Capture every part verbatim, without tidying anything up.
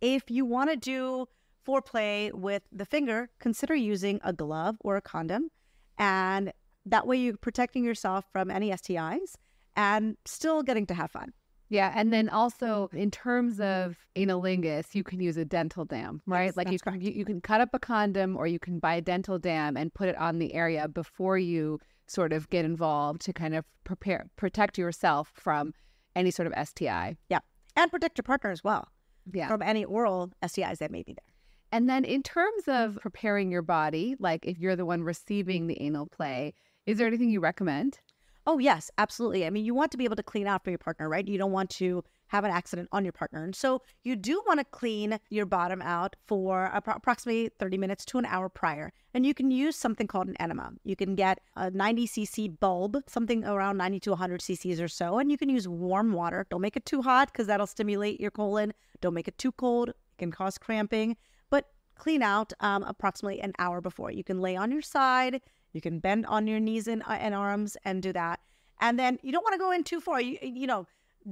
If you want to do foreplay with the finger, consider using a glove or a condom. And that way you're protecting yourself from any S T Is and still getting to have fun. Yeah. And then also in terms of analingus, you can use a dental dam, right? Yes, like you can, you, you can cut up a condom, or you can buy a dental dam and put it on the area before you sort of get involved to kind of prepare, protect yourself from any sort of S T I. Yeah. And protect your partner as well. Yeah. From any oral S T Is that may be there. And then in terms of preparing your body, like if you're the one receiving the anal play, is there anything you recommend? Oh, yes, absolutely. I mean, you want to be able to clean out for your partner, right? You don't want to have an accident on your partner. And so you do want to clean your bottom out for approximately thirty minutes to an hour prior. And you can use something called an enema. You can get a ninety C C bulb, something around ninety to one hundred C C's or so. And you can use warm water. Don't make it too hot because that'll stimulate your colon. Don't make it too cold. It can cause cramping. But clean out um, approximately an hour before. You can lay on your side. You can bend on your knees and, uh, and arms and do that. And then you don't want to go in too far. You, you know,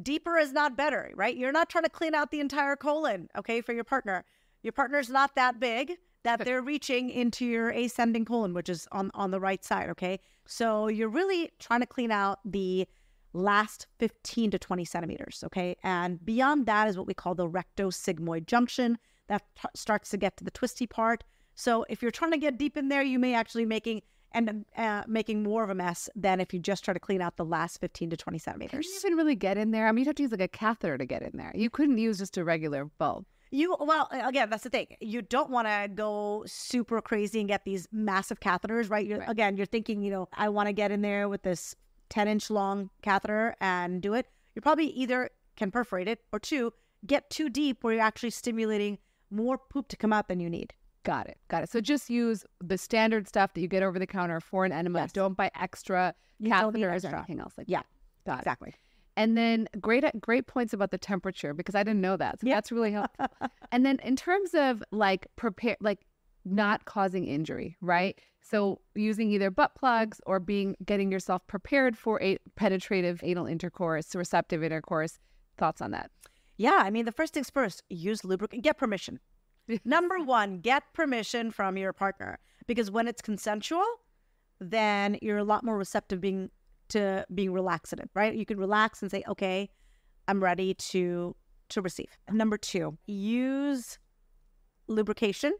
deeper is not better, right? You're not trying to clean out the entire colon, okay, for your partner. Your partner's not that big that they're reaching into your ascending colon, which is on, on the right side, okay? So you're really trying to clean out the last fifteen to twenty centimeters, okay? And beyond that is what we call the rectosigmoid junction. That starts to get to the twisty part. So if you're trying to get deep in there, you may actually making... and uh, making more of a mess than if you just try to clean out the last fifteen to twenty centimeters. Can you even really get in there? I mean, you'd have to use like a catheter to get in there. You couldn't use just a regular bulb. You Well, again, that's the thing. You don't want to go super crazy and get these massive catheters, right? You're, right. Again, you're thinking, you know, I want to get in there with this ten inch long catheter and do it. You probably either can perforate it or two, get too deep where you're actually stimulating more poop to come out than you need. Got it. Got it. So just use the standard stuff that you get over the counter for an enema. Yes. Don't buy extra catheters or anything else. Like yeah. That. Got exactly. It. And then great, great points about the temperature, because I didn't know that. So yeah. That's really helpful. And then in terms of like prepare, like not causing injury, right? So using either butt plugs or being getting yourself prepared for a penetrative anal intercourse, receptive intercourse. Thoughts on that? Yeah. I mean, the first things first, use lubricant, get permission. Number one, get permission from your partner, because when it's consensual, then you're a lot more receptive being to being relaxative, right? You can relax and say, okay, I'm ready to, to receive. Number two, use lubrication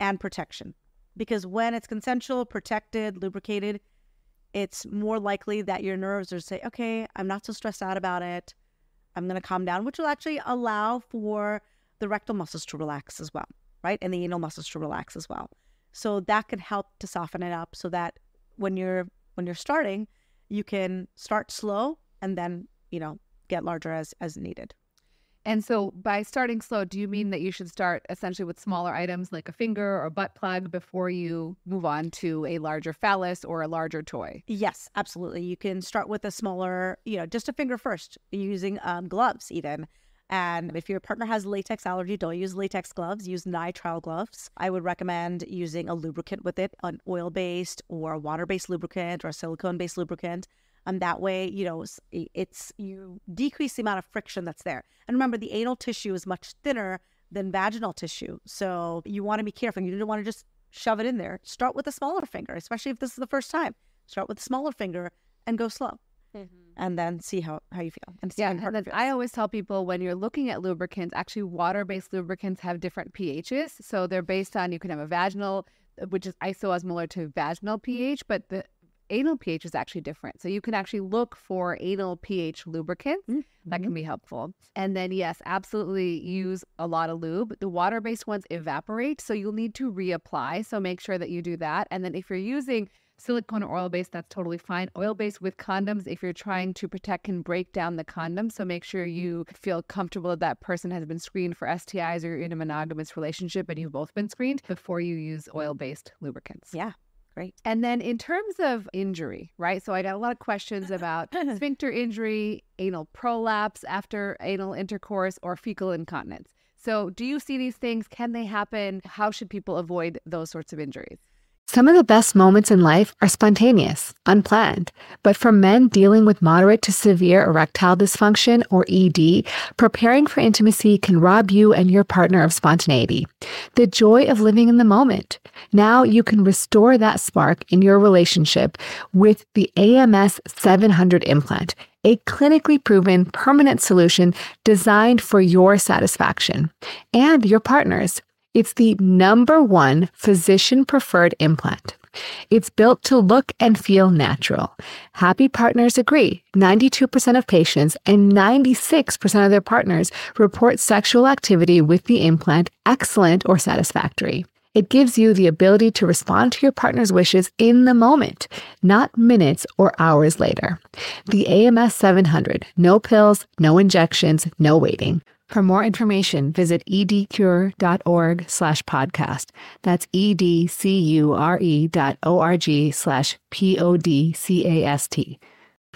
and protection, because when it's consensual, protected, lubricated, it's more likely that your nerves are say, okay, I'm not so stressed out about it. I'm going to calm down, which will actually allow for the rectal muscles to relax as well, right? And the anal muscles to relax as well. So that can help to soften it up so that when you're when you're starting, you can start slow and then, you know, get larger as as needed. And so by starting slow, do you mean that you should start essentially with smaller items like a finger or butt plug before you move on to a larger phallus or a larger toy? Yes, absolutely. You can start with a smaller, you know, just a finger first, using um, gloves even. And if your partner has latex allergy, don't use latex gloves. Use nitrile gloves. I would recommend using a lubricant with it, an oil-based or a water-based lubricant or a silicone-based lubricant. And that way, you know, it's you decrease the amount of friction that's there. And remember, the anal tissue is much thinner than vaginal tissue. So you want to be careful. You don't want to just shove it in there. Start with a smaller finger, especially if this is the first time. Start with a smaller finger and go slow. Mm-hmm. And then see how, how you feel. And yeah, and then I always tell people when you're looking at lubricants, actually water-based lubricants have different pHs. So they're based on, you can have a vaginal, which is isoosmolar to vaginal pH, but the anal pH is actually different. So you can actually look for anal pH lubricants. Mm-hmm. That can be helpful. And then, yes, absolutely use a lot of lube. The water-based ones evaporate, so you'll need to reapply. So make sure that you do that. And then if you're using silicone or oil-based, that's totally fine. Oil-based with condoms, if you're trying to protect, can break down the condom. So make sure you feel comfortable that that person has been screened for S T Is, or you're in a monogamous relationship and you've both been screened before you use oil-based lubricants. Yeah, great. And then in terms of injury, right? So I got a lot of questions about sphincter injury, anal prolapse after anal intercourse, or fecal incontinence. So do you see these things? Can they happen? How should people avoid those sorts of injuries? Some of the best moments in life are spontaneous, unplanned, but for men dealing with moderate to severe erectile dysfunction, or E D, preparing for intimacy can rob you and your partner of spontaneity, the joy of living in the moment. Now you can restore that spark in your relationship with the A M S seven hundred implant, a clinically proven permanent solution designed for your satisfaction and your partner's. It's the number one physician-preferred implant. It's built to look and feel natural. Happy partners agree. ninety-two percent of patients and ninety-six percent of their partners report sexual activity with the implant excellent or satisfactory. It gives you the ability to respond to your partner's wishes in the moment, not minutes or hours later. The A M S seven hundred. No pills, no injections, no waiting. For more information, visit edcure.org slash podcast. That's E-D-C-U-R-E dot O-R-G slash P-O-D-C-A-S-T.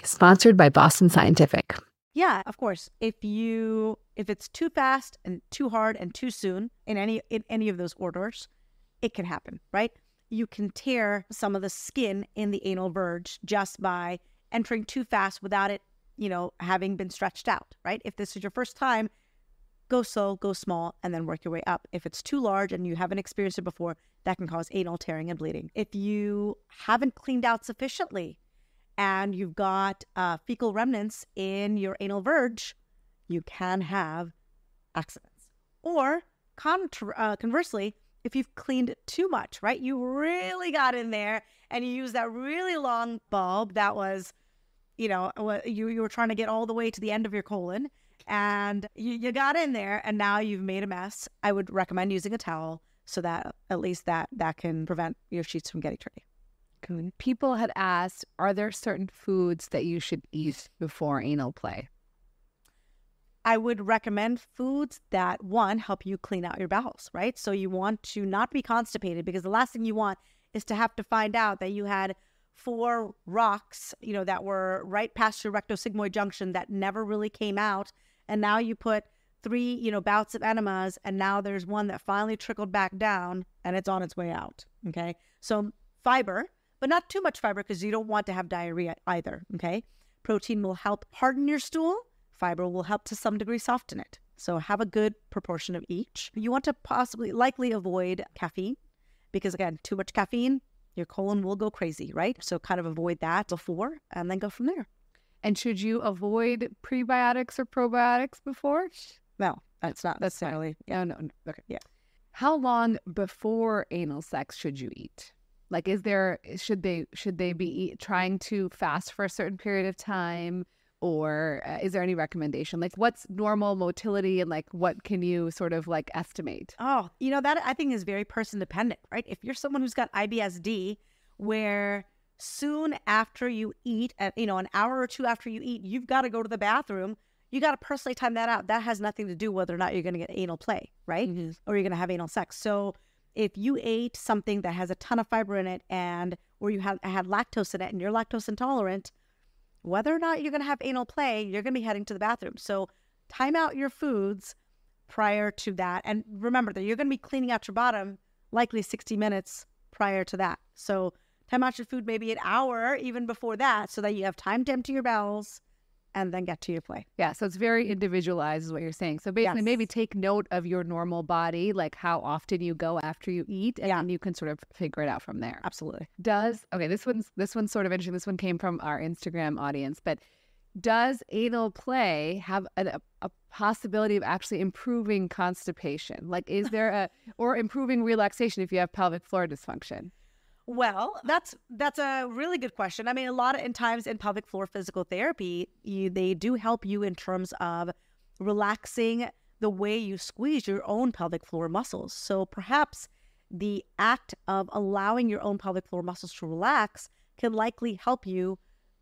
Sponsored by Boston Scientific. Yeah, of course. If you if it's too fast and too hard and too soon in any in any of those orders, it can happen, right? You can tear some of the skin in the anal verge just by entering too fast without it, you know, having been stretched out, right? If this is your first time, go slow, go small, and then work your way up. If it's too large and you haven't experienced it before, that can cause anal tearing and bleeding. If you haven't cleaned out sufficiently and you've got uh, fecal remnants in your anal verge, you can have accidents. Or contra- uh, conversely, if you've cleaned too much, right? You really got in there and you used that really long bulb that was, you know, you, you were trying to get all the way to the end of your colon. And you, you got in there and now you've made a mess. I would recommend using a towel so that at least that, that can prevent your sheets from getting dirty. People had asked, are there certain foods that you should eat before anal play? I would recommend foods that, one, help you clean out your bowels, right? So you want to not be constipated, because the last thing you want is to have to find out that you had four rocks, you know, that were right past your rectosigmoid junction that never really came out. And now you put three, you know, bouts of enemas, and now there's one that finally trickled back down and it's on its way out. Okay. So fiber, but not too much fiber, because you don't want to have diarrhea either. Okay. Protein will help harden your stool. Fiber will help to some degree soften it. So have a good proportion of each. You want to possibly likely avoid caffeine, because again, too much caffeine, your colon will go crazy, right? So kind of avoid that before and then go from there. And should you avoid prebiotics or probiotics before? No, that's not that's not really. Yeah. No, no, no. Okay. Yeah. How long before anal sex should you eat? Like, is there should they should they be eat, trying to fast for a certain period of time, or uh, is there any recommendation? Like, what's normal motility and like what can you sort of like estimate? Oh, you know, that I think is very person dependent, right? If you're someone who's got I B S D, where soon after you eat, you know, an hour or two after you eat, you've got to go to the bathroom. You got to personally time that out. That has nothing to do whether or not you're going to get anal play, right? Mm-hmm. Or you're going to have anal sex. So if you ate something that has a ton of fiber in it and or you have, had lactose in it and you're lactose intolerant, whether or not you're going to have anal play, you're going to be heading to the bathroom. So time out your foods prior to that. And remember that you're going to be cleaning out your bottom likely sixty minutes prior to that. So time out your food maybe an hour even before that, so that you have time to empty your bowels and then get to your play. Yeah, so it's very individualized is what you're saying. So basically, yes, maybe take note of your normal body, like how often you go after you eat, and yeah, then you can sort of figure it out from there. Absolutely. Does, okay, this one's, this one's sort of interesting. This one came from our Instagram audience, but does anal play have a, a possibility of actually improving constipation? Like, is there a, or improving relaxation if you have pelvic floor dysfunction? Well, that's that's a really good question. I mean, a lot of in times in pelvic floor physical therapy, you, they do help you in terms of relaxing the way you squeeze your own pelvic floor muscles. So perhaps the act of allowing your own pelvic floor muscles to relax can likely help you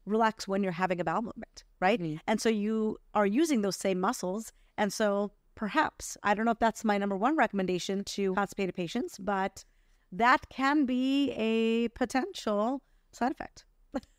relax when you're having a bowel movement, right? Mm-hmm. And so you are using those same muscles. And so perhaps, I don't know if that's my number one recommendation to constipated patients, but that can be a potential side effect.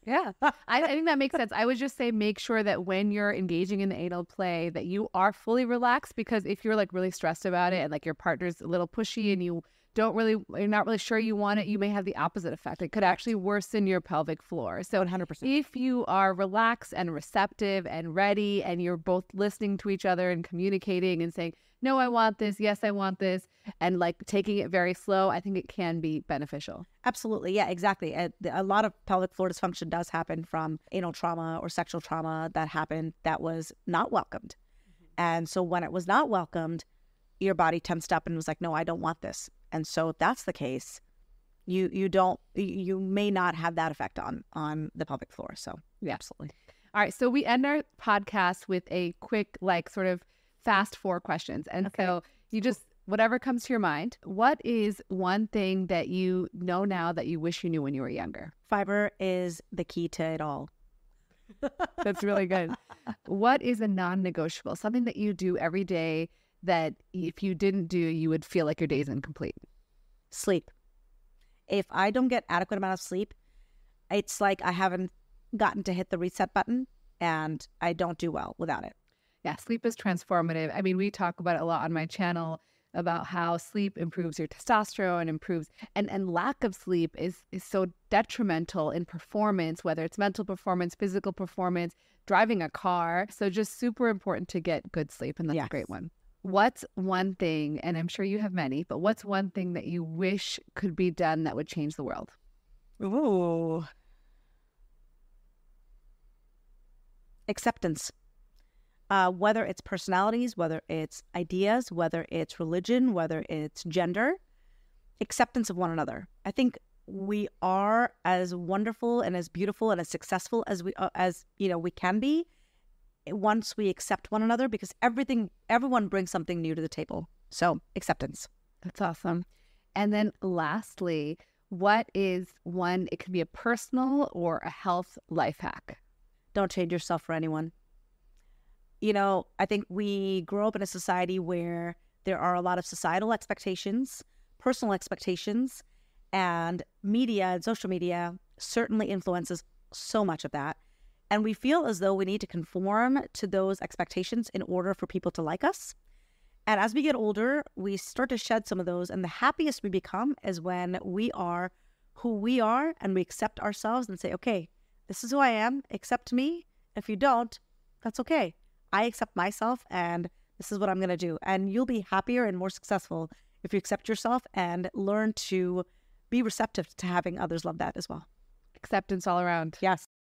Yeah, I, I think that makes sense. I would just say make sure that when you're engaging in the anal play that you are fully relaxed, because if you're like really stressed about it and like your partner's a little pushy and you don't really, you're not really sure you want it, you may have the opposite effect. It could actually worsen your pelvic floor. So one hundred percent. If you are relaxed and receptive and ready, and you're both listening to each other and communicating and saying, no, I want this, yes, I want this, and like taking it very slow, I think it can be beneficial. Absolutely. Yeah, exactly. A, a lot of pelvic floor dysfunction does happen from anal trauma or sexual trauma that happened that was not welcomed. Mm-hmm. And so when it was not welcomed, your body tensed up and was like, no, I don't want this. And so if that's the case, you you don't, you may not have that effect on, on the pelvic floor. So yeah, absolutely. All right. So we end our podcast with a quick, like sort of fast four questions. And okay. so you just, whatever comes to your mind, what is one thing that you know now that you wish you knew when you were younger? Fiber is the key to it all. That's really good. What is a non-negotiable, something that you do every day that if you didn't do, you would feel like your day is incomplete? Sleep. If I don't get adequate amount of sleep, it's like I haven't gotten to hit the reset button, and I don't do well without it. Yeah, sleep is transformative. I mean, we talk about it a lot on my channel about how sleep improves your testosterone, improves, and, and lack of sleep is, is so detrimental in performance, whether it's mental performance, physical performance, driving a car. So just super important to get good sleep, and that's yes. a great one. What's one thing, and I'm sure you have many, but what's one thing that you wish could be done that would change the world? Ooh. Acceptance. Uh, whether it's personalities, whether it's ideas, whether it's religion, whether it's gender, acceptance of one another. I think we are as wonderful and as beautiful and as successful as we uh, as you know we can be, once we accept one another, because everything, everyone brings something new to the table. So acceptance. That's awesome. And then lastly, what is one, it could be a personal or a health life hack? Don't change yourself for anyone. You know, I think we grow up in a society where there are a lot of societal expectations, personal expectations, and media and social media certainly influences so much of that. And we feel as though we need to conform to those expectations in order for people to like us. And as we get older, we start to shed some of those. And the happiest we become is when we are who we are and we accept ourselves and say, okay, this is who I am. Accept me. If you don't, that's okay. I accept myself, and this is what I'm going to do. And you'll be happier and more successful if you accept yourself and learn to be receptive to having others love that as well. Acceptance all around. Yes.